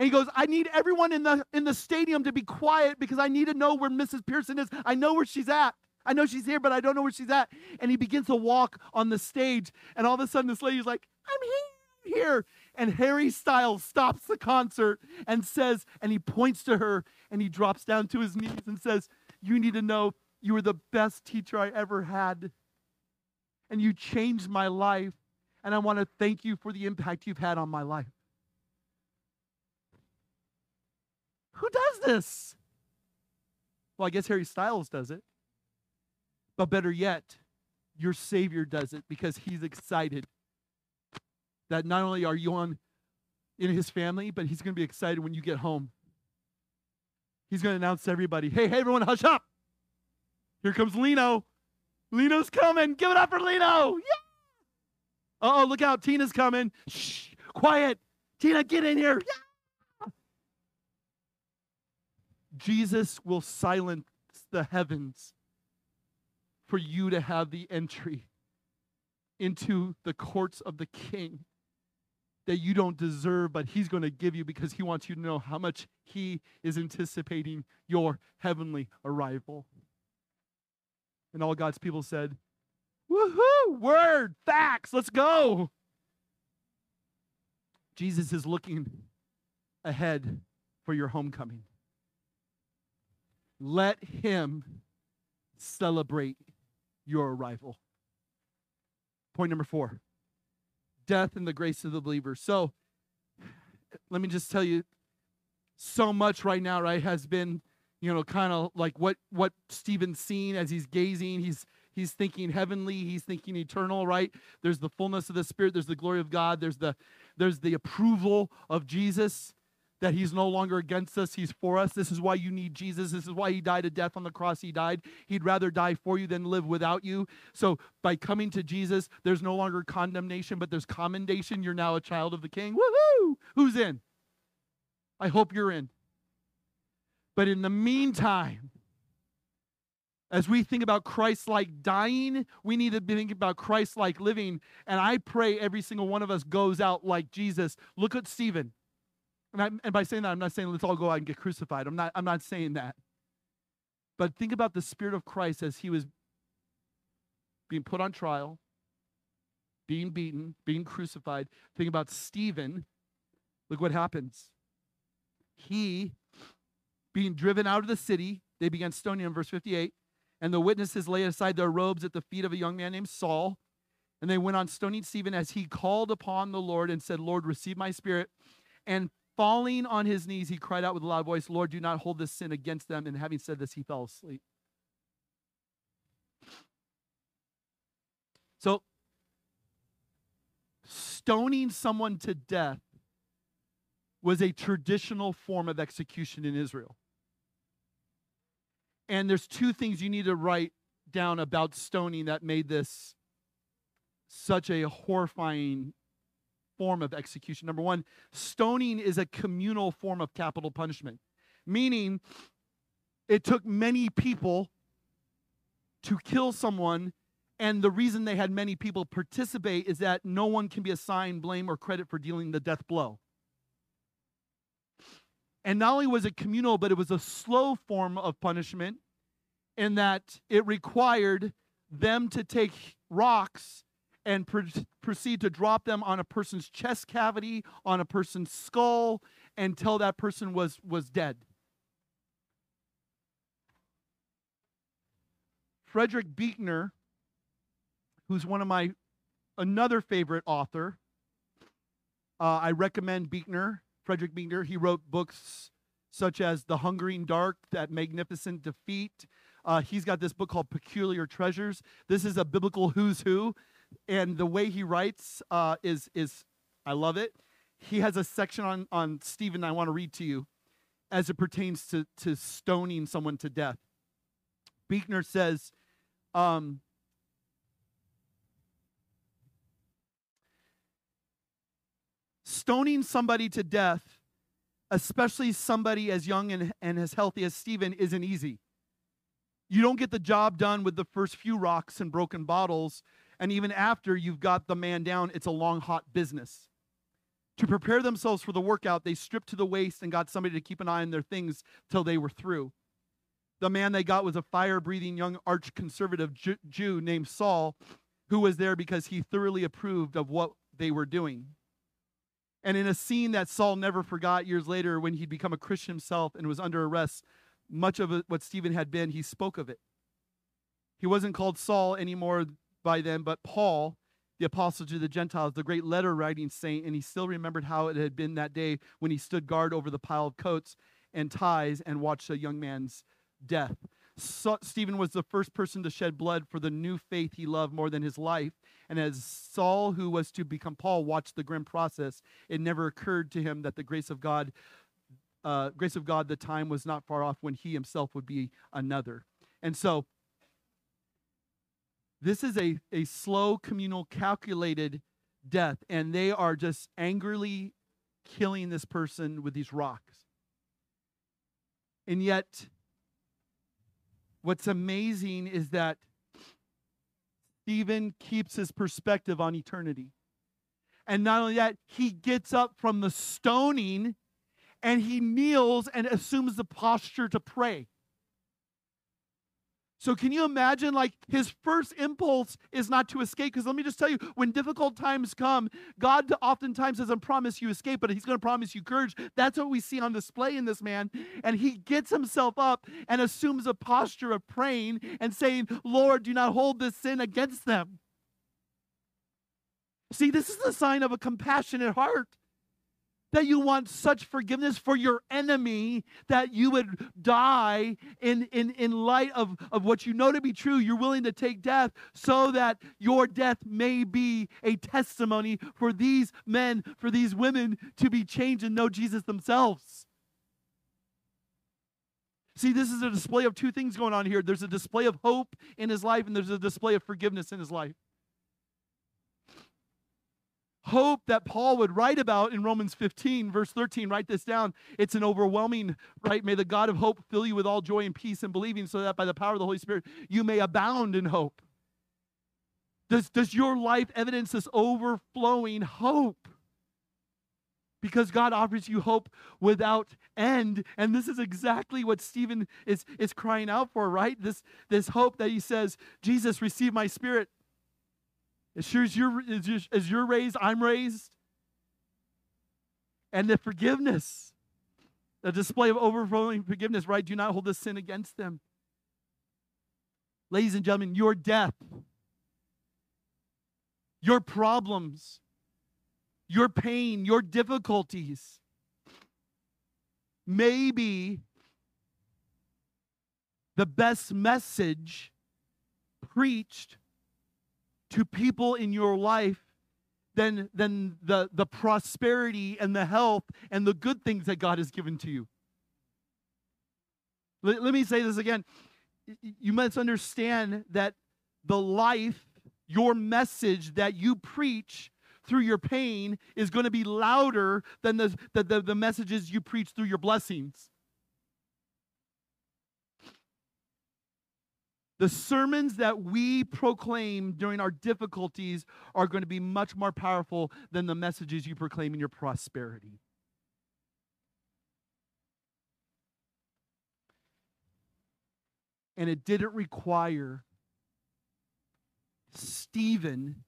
And he goes, I need everyone in the stadium to be quiet because I need to know where Mrs. Pearson is. I know where she's at. I know she's here, but I don't know where she's at. And he begins to walk on the stage. And all of a sudden, this lady's like, I'm here. And Harry Styles stops the concert and says, and he points to her, and he drops down to his knees and says, you need to know you were the best teacher I ever had. And you changed my life. And I want to thank you for the impact you've had on my life. Who does this? Well, I guess Harry Styles does it. But better yet, your Savior does it because he's excited that not only are you in his family, but he's going to be excited when you get home. He's going to announce to everybody, hey, everyone, hush up. Here comes Lino. Lino's coming. Give it up for Lino. Yeah. Uh-oh, look out. Tina's coming. Shh, quiet. Tina, get in here. Yeah. Jesus will silence the heavens for you to have the entry into the courts of the King that you don't deserve, but he's going to give you because he wants you to know how much he is anticipating your heavenly arrival. And all God's people said, woohoo, word, facts, let's go. Jesus is looking ahead for your homecoming. Let him celebrate your arrival. Point number 4, death and the grace of the believer. So let me just tell you, so much right now, right, has been, kind of like what Stephen's seeing as he's gazing. He's thinking heavenly. He's thinking eternal, right? There's the fullness of the Spirit. There's the glory of God. There's the approval of Jesus, that he's no longer against us. He's for us. This is why you need Jesus. This is why he died a death on the cross. He died. He'd rather die for you than live without you. So by coming to Jesus, there's no longer condemnation, but there's commendation. You're now a child of the King. Woohoo! Who's in? I hope you're in. But in the meantime, As we think about Christ-like dying, we need to be thinking about Christ-like living. And I pray every single one of us goes out like Jesus. Look at Stephen. And by saying that, I'm not saying let's all go out and get crucified. I'm not saying that. But think about the Spirit of Christ as he was being put on trial, being beaten, being crucified. Think about Stephen. Look what happens. He, being driven out of the city, they began stoning him, verse 58. And the witnesses laid aside their robes at the feet of a young man named Saul. And they went on stoning Stephen as he called upon the Lord and said, Lord, receive my spirit. And falling on his knees, he cried out with a loud voice, Lord, do not hold this sin against them. And having said this, he fell asleep. So, stoning someone to death was a traditional form of execution in Israel. And there's two things you need to write down about stoning that made this such a horrifying form of execution. Number one, stoning is a communal form of capital punishment, meaning it took many people to kill someone, and the reason they had many people participate is that no one can be assigned blame or credit for dealing the death blow. And not only was it communal, but it was a slow form of punishment in that it required them to take rocks and proceed to drop them on a person's chest cavity, on a person's skull, until that person was dead. Frederick Buechner, who's one of my, another favorite author, I recommend Buechner. Frederick Buechner, he wrote books such as The Hungering Dark, That Magnificent Defeat. He's got this book called Peculiar Treasures. This is a biblical who's who, and the way he writes is I love it. He has a section on Stephen I want to read to you as it pertains to stoning someone to death. Buechner says, stoning somebody to death, especially somebody as young and as healthy as Stephen, isn't easy. You don't get the job done with the first few rocks and broken bottles, and even after you've got the man down, it's a long, hot business. To prepare themselves for the workout, they stripped to the waist and got somebody to keep an eye on their things till they were through. The man they got was a fire-breathing young arch-conservative Jew named Saul, who was there because he thoroughly approved of what they were doing. And in a scene that Saul never forgot years later when he'd become a Christian himself and was under arrest, much of what Stephen had been, he spoke of it. He wasn't called Saul anymore by then, but Paul, the apostle to the Gentiles, the great letter-writing saint, and he still remembered how it had been that day when he stood guard over the pile of coats and ties and watched a young man's death. So Stephen was the first person to shed blood for the new faith he loved more than his life. And as Saul, who was to become Paul, watched the grim process, it never occurred to him that the grace of God, the time was not far off when he himself would be another. And so this is a slow, communal, calculated death. And they are just angrily killing this person with these rocks. And yet, what's amazing is that Stephen keeps his perspective on eternity. And not only that, he gets up from the stoning and he kneels and assumes the posture to pray. So can you imagine, like, his first impulse is not to escape? Because let me just tell you, when difficult times come, God oftentimes doesn't promise you escape, but he's going to promise you courage. That's what we see on display in this man. And he gets himself up and assumes a posture of praying and saying, Lord, do not hold this sin against them. See, this is the sign of a compassionate heart, that you want such forgiveness for your enemy that you would die in light of what you know to be true. You're willing to take death so that your death may be a testimony for these men, for these women to be changed and know Jesus themselves. See, this is a display of two things going on here. There's a display of hope in his life, and there's a display of forgiveness in his life. hope that Paul would write about in Romans 15, verse 13. Write this down. It's an overwhelming, right? May the God of hope fill you with all joy and peace in believing, so that by the power of the Holy Spirit, you may abound in hope. Does your life evidence this overflowing hope? Because God offers you hope without end. And this is exactly what Stephen is crying out for, right? This hope that he says, Jesus, receive my spirit. As sure as you're raised, I'm raised. And the forgiveness, the display of overflowing forgiveness, right? Do not hold this sin against them. Ladies and gentlemen, your death, your problems, your pain, your difficulties may be the best message preached to people in your life than the prosperity and the health and the good things that God has given to you. Let me say this again. You must understand that the life, your message that you preach through your pain is going to be louder than the messages you preach through your blessings. The sermons that we proclaim during our difficulties are going to be much more powerful than the messages you proclaim in your prosperity. And it didn't require Stephen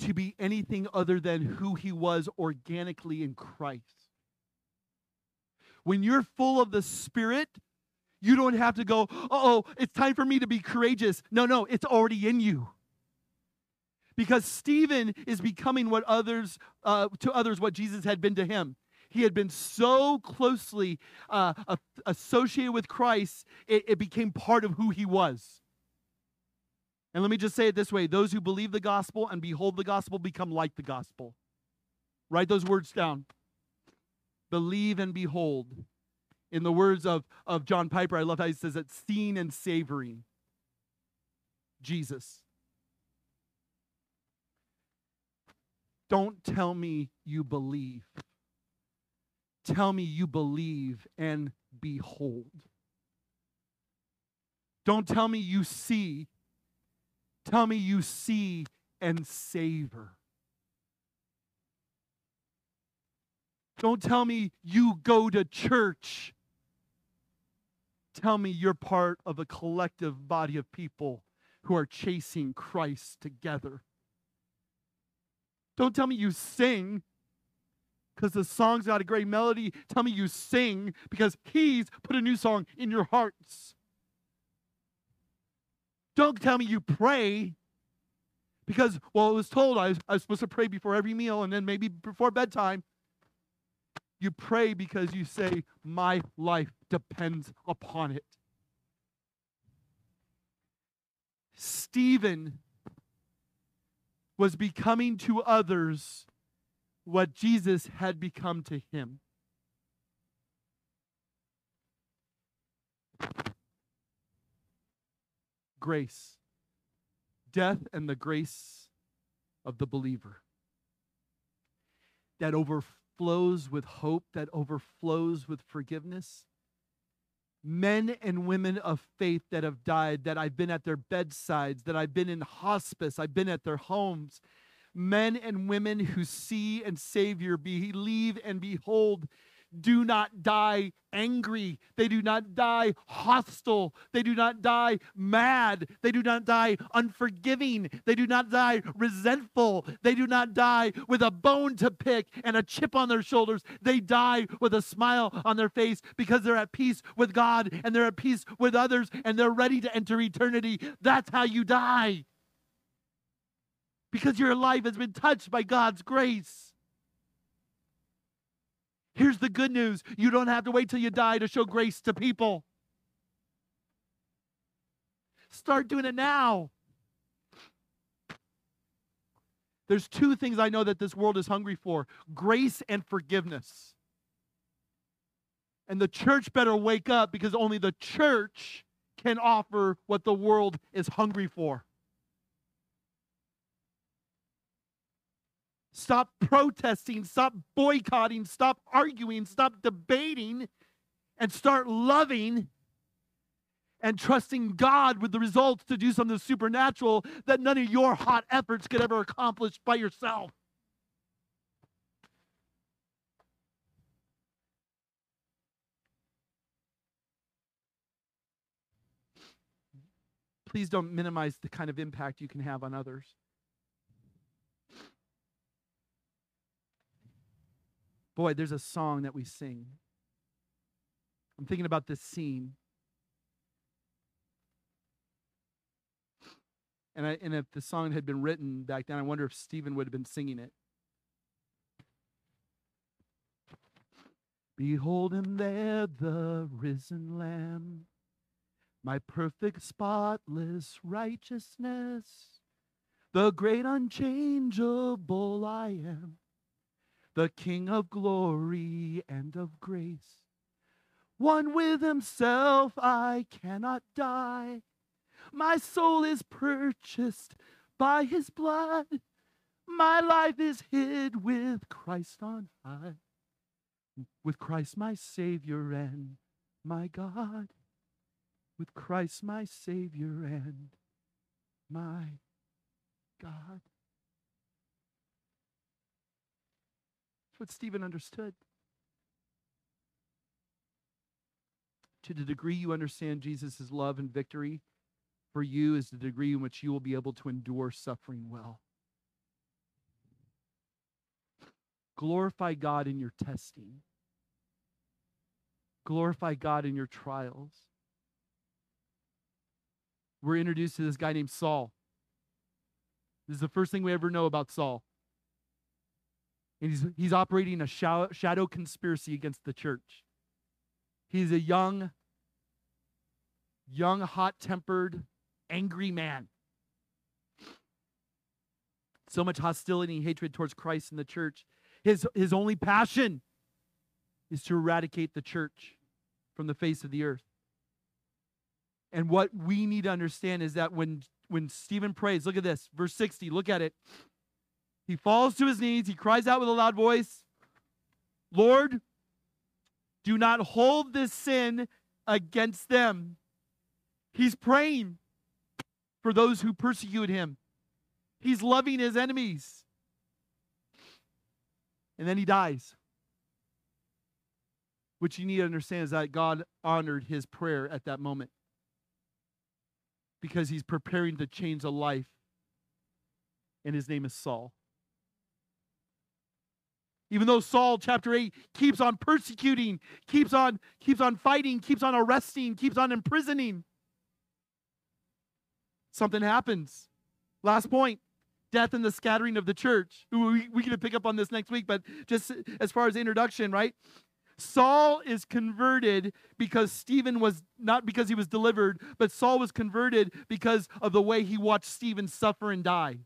to be anything other than who he was organically in Christ. When you're full of the Spirit, you don't have to go, uh-oh, it's time for me to be courageous. No, it's already in you. Because Stephen is becoming what others, to others what Jesus had been to him. He had been so closely associated with Christ, it became part of who he was. And let me just say it this way. Those who believe the gospel and behold the gospel become like the gospel. Write those words down. Believe and behold. In the words of John Piper, I love how he says that, seeing and savoring Jesus. Don't tell me you believe. Tell me you believe and behold. Don't tell me you see. Tell me you see and savor. Don't tell me you go to church. Tell me you're part of a collective body of people who are chasing Christ together. Don't tell me you sing because the song's got a great melody. Tell me you sing because he's put a new song in your hearts. Don't tell me you pray because, well, it was told I was supposed to pray before every meal and then maybe before bedtime. You pray because you say, my life depends upon it. Stephen was becoming to others what Jesus had become to him. Grace, death and the grace of the believer that overflows with hope, that overflows with forgiveness. Men and women of faith that have died, that I've been at their bedsides, that I've been in hospice, I've been at their homes. Men and women who see and Savior, believe and behold, do not die angry. They do not die hostile. They do not die mad. They do not die unforgiving. They do not die resentful. They do not die with a bone to pick and a chip on their shoulders. They die with a smile on their face because they're at peace with God and they're at peace with others and they're ready to enter eternity. That's how you die. Because your life has been touched by God's grace. Here's the good news. You don't have to wait till you die to show grace to people. Start doing it now. There's two things I know that this world is hungry for: grace and forgiveness. And the church better wake up, because only the church can offer what the world is hungry for. Stop protesting, stop boycotting, stop arguing, stop debating, and start loving and trusting God with the results to do something supernatural that none of your hot efforts could ever accomplish by yourself. Please don't minimize the kind of impact you can have on others. Boy, there's a song that we sing. I'm thinking about this scene. And if the song had been written back then, I wonder if Stephen would have been singing it. Behold him there, the risen Lamb, my perfect spotless righteousness, the great unchangeable I am, the King of glory and of grace. One with himself, I cannot die. My soul is purchased by his blood. My life is hid with Christ on high, with Christ my Savior and my God, with Christ my Savior and my God. That's what Stephen understood. To the degree you understand Jesus' love and victory for you is the degree in which you will be able to endure suffering well. Glorify God in your testing. Glorify God in your trials. We're introduced to this guy named Saul. This is the first thing we ever know about Saul. And he's operating a shadow conspiracy against the church. He's a young, hot-tempered, angry man. So much hostility and hatred towards Christ and the church. His only passion is to eradicate the church from the face of the earth. And what we need to understand is that when Stephen prays, look at this, verse 60, look at it. He falls to his knees. He cries out with a loud voice, Lord, do not hold this sin against them. He's praying for those who persecute him. He's loving his enemies. And then he dies. What you need to understand is that God honored his prayer at that moment, because he's preparing to change a life, and his name is Saul. Even though Saul, chapter 8, keeps on persecuting, keeps on fighting, keeps on arresting, keeps on imprisoning, something happens. Last point, death and the scattering of the church. We're going to pick up on this next week, but just as far as introduction, right? Saul is converted because Stephen was, not because he was delivered, but Saul was converted because of the way he watched Stephen suffer and die.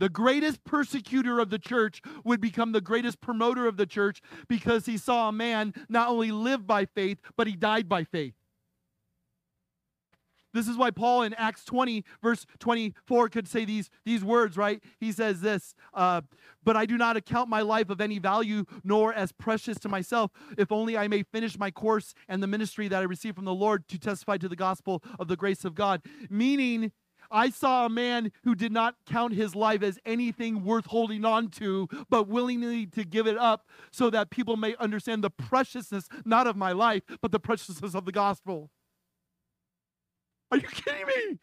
The greatest persecutor of the church would become the greatest promoter of the church because he saw a man not only live by faith, but he died by faith. This is why Paul in Acts 20, verse 24, could say these words, right? He says this, but I do not account my life of any value, nor as precious to myself, if only I may finish my course and the ministry that I received from the Lord to testify to the gospel of the grace of God. Meaning, I saw a man who did not count his life as anything worth holding on to, but willingly to give it up so that people may understand the preciousness, not of my life, but the preciousness of the gospel. Are you kidding me?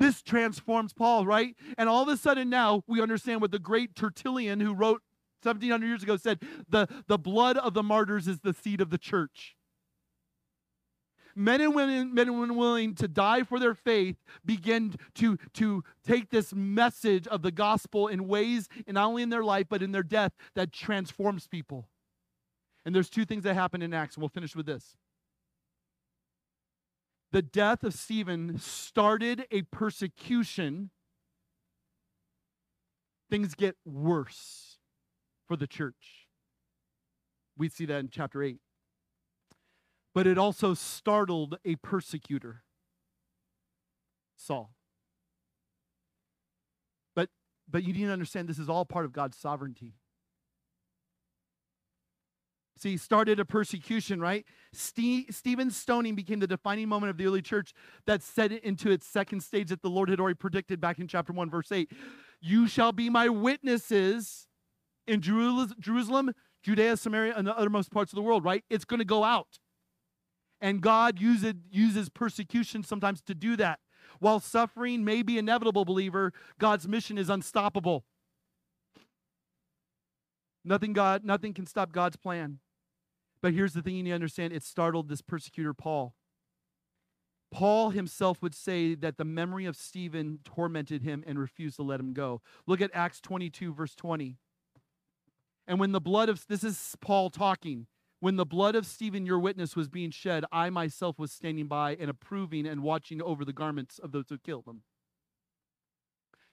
This transforms Paul, right? And all of a sudden now we understand what the great Tertullian, who wrote 1,700 years ago, said, the blood of the martyrs is the seed of the church. Men and women willing to die for their faith begin to take this message of the gospel in ways, and not only in their life, but in their death, that transforms people. And there's two things that happen in Acts, and we'll finish with this. The death of Stephen started a persecution. Things get worse for the church. We see that in chapter 8. But it also startled a persecutor, Saul. But you need to understand this is all part of God's sovereignty. See, he started a persecution, right? Stephen's stoning became the defining moment of the early church that set it into its second stage that the Lord had already predicted back in chapter 1, verse 8. You shall be my witnesses in Jerusalem, Judea, Samaria, and the uttermost parts of the world, right? It's going to go out. And God uses persecution sometimes to do that. While suffering may be inevitable, believer, God's mission is unstoppable. Nothing can stop God's plan. But here's the thing you need to understand. It startled this persecutor, Paul. Paul himself would say that the memory of Stephen tormented him and refused to let him go. Look at Acts 22, verse 20. And when the blood of, this is Paul talking, when the blood of Stephen, your witness, was being shed, I myself was standing by and approving and watching over the garments of those who killed him.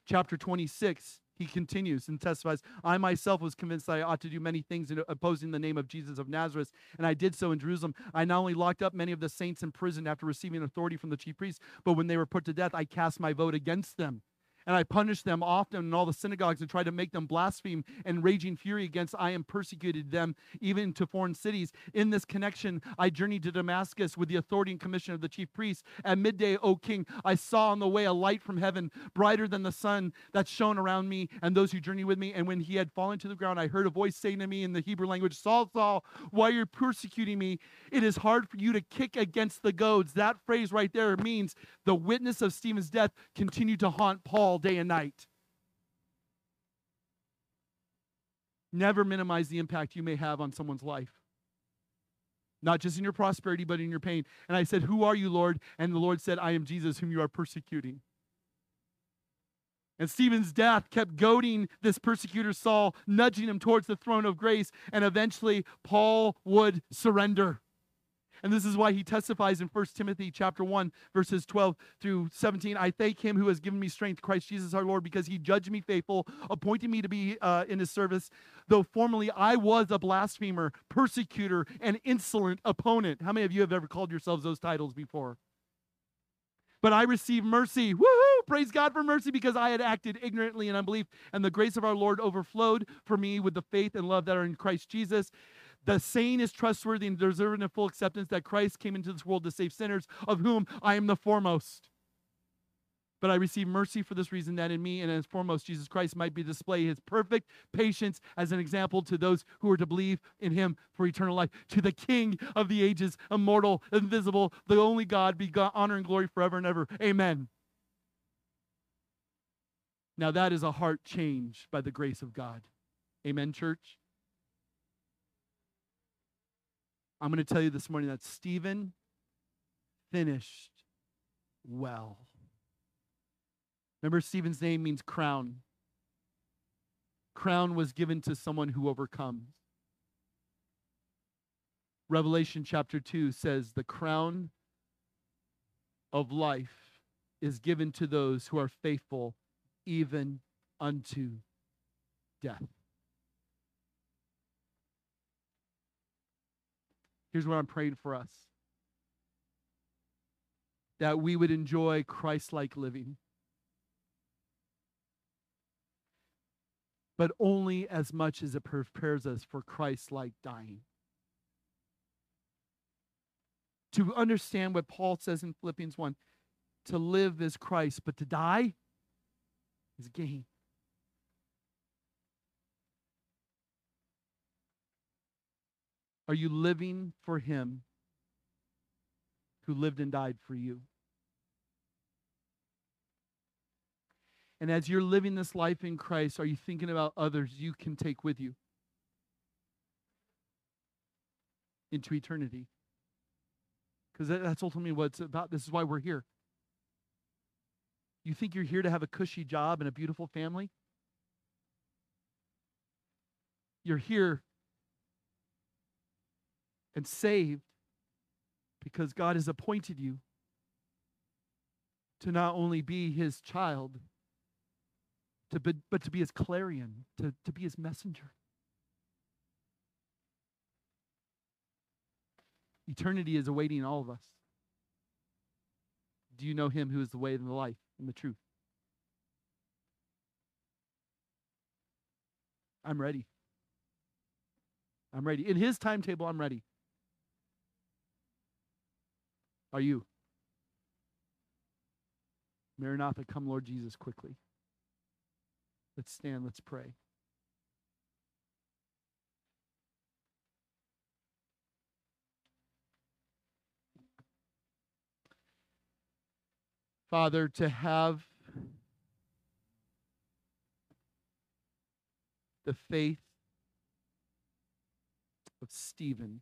Chapter 26, he continues and testifies, I myself was convinced that I ought to do many things in opposing the name of Jesus of Nazareth, and I did so in Jerusalem. I not only locked up many of the saints in prison after receiving authority from the chief priests, but when they were put to death, I cast my vote against them. And I punished them often in all the synagogues and tried to make them blaspheme, and raging fury against I am persecuted them even to foreign cities. In this connection, I journeyed to Damascus with the authority and commission of the chief priests. At midday, O king, I saw on the way a light from heaven, brighter than the sun that shone around me and those who journeyed with me. And when he had fallen to the ground, I heard a voice saying to me in the Hebrew language, Saul, Saul, why are you persecuting me? It is hard for you to kick against the goads. That phrase right there means the witness of Stephen's death continued to haunt Paul day and night. Never minimize the impact you may have on someone's life. Not just in your prosperity, but in your pain. And I said, who are you, Lord? And the Lord said, I am Jesus, whom you are persecuting. And Stephen's death kept goading this persecutor Saul, nudging him towards the throne of grace, and eventually Paul would surrender. And this is why he testifies in 1 Timothy chapter 1, verses 12 through 17. I thank him who has given me strength, Christ Jesus our Lord, because he judged me faithful, appointed me to be in his service, though formerly I was a blasphemer, persecutor, and insolent opponent. How many of you have ever called yourselves those titles before? But I received mercy. Woohoo! Praise God for mercy, because I had acted ignorantly in unbelief, and the grace of our Lord overflowed for me with the faith and love that are in Christ Jesus. The saying is trustworthy and deserving of full acceptance that Christ came into this world to save sinners, of whom I am the foremost. But I receive mercy for this reason, that in me and as foremost Jesus Christ might be displayed his perfect patience as an example to those who are to believe in him for eternal life. To the King of the ages, immortal, invisible, the only God, be God, honor and glory forever and ever. Amen. Now that is a heart change by the grace of God. Amen, church. I'm going to tell you this morning that Stephen finished well. Remember, Stephen's name means crown. Crown was given to someone who overcomes. Revelation chapter 2 says the crown of life is given to those who are faithful even unto death. Here's what I'm praying for us. That we would enjoy Christ-like living. But only as much as it prepares us for Christ-like dying. To understand what Paul says in Philippians 1. To live is Christ, but to die is gain. Are you living for him who lived and died for you? And as you're living this life in Christ, are you thinking about others you can take with you into eternity? Because that's ultimately what it's about. This is why we're here. You think you're here to have a cushy job and a beautiful family? You're here and saved because God has appointed you to not only be his child, but to be his clarion, to be his messenger. Eternity is awaiting all of us. Do you know him who is the way and the life and the truth? I'm ready. I'm ready. In his timetable, I'm ready. Are you? Maranatha, come Lord Jesus quickly. Let's stand, let's pray. Father, to have the faith of Stephen,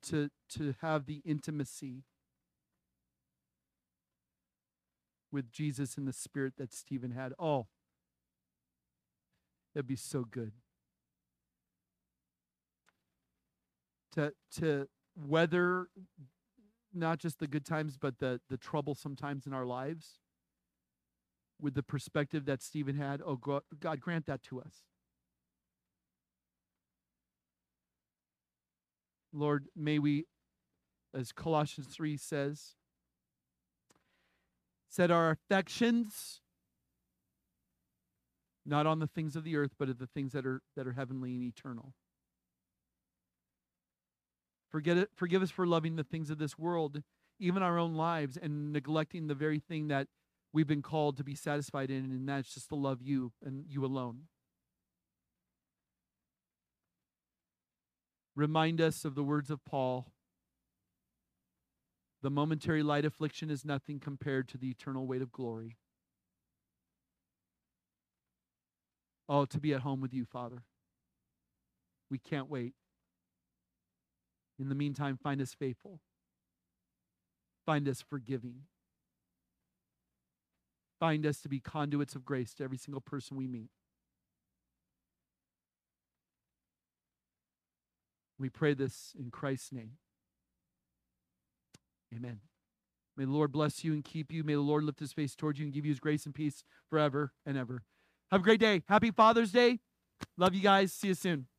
to have the intimacy with Jesus and the Spirit that Stephen had. Oh, that'd be so good. To weather not just the good times, but the trouble sometimes in our lives with the perspective that Stephen had. Oh, God, grant that to us. Lord, may we, as Colossians 3 says, set our affections not on the things of the earth, but at the things that are heavenly and eternal. Forgive us for loving the things of this world, even our own lives, and neglecting the very thing that we've been called to be satisfied in, and that's just to love you and you alone. Remind us of the words of Paul. The momentary light affliction is nothing compared to the eternal weight of glory. Oh, to be at home with you, Father. We can't wait. In the meantime, find us faithful. Find us forgiving. Find us to be conduits of grace to every single person we meet. We pray this in Christ's name. Amen. May the Lord bless you and keep you. May the Lord lift his face towards you and give you his grace and peace forever and ever. Have a great day. Happy Father's Day. Love you guys. See you soon.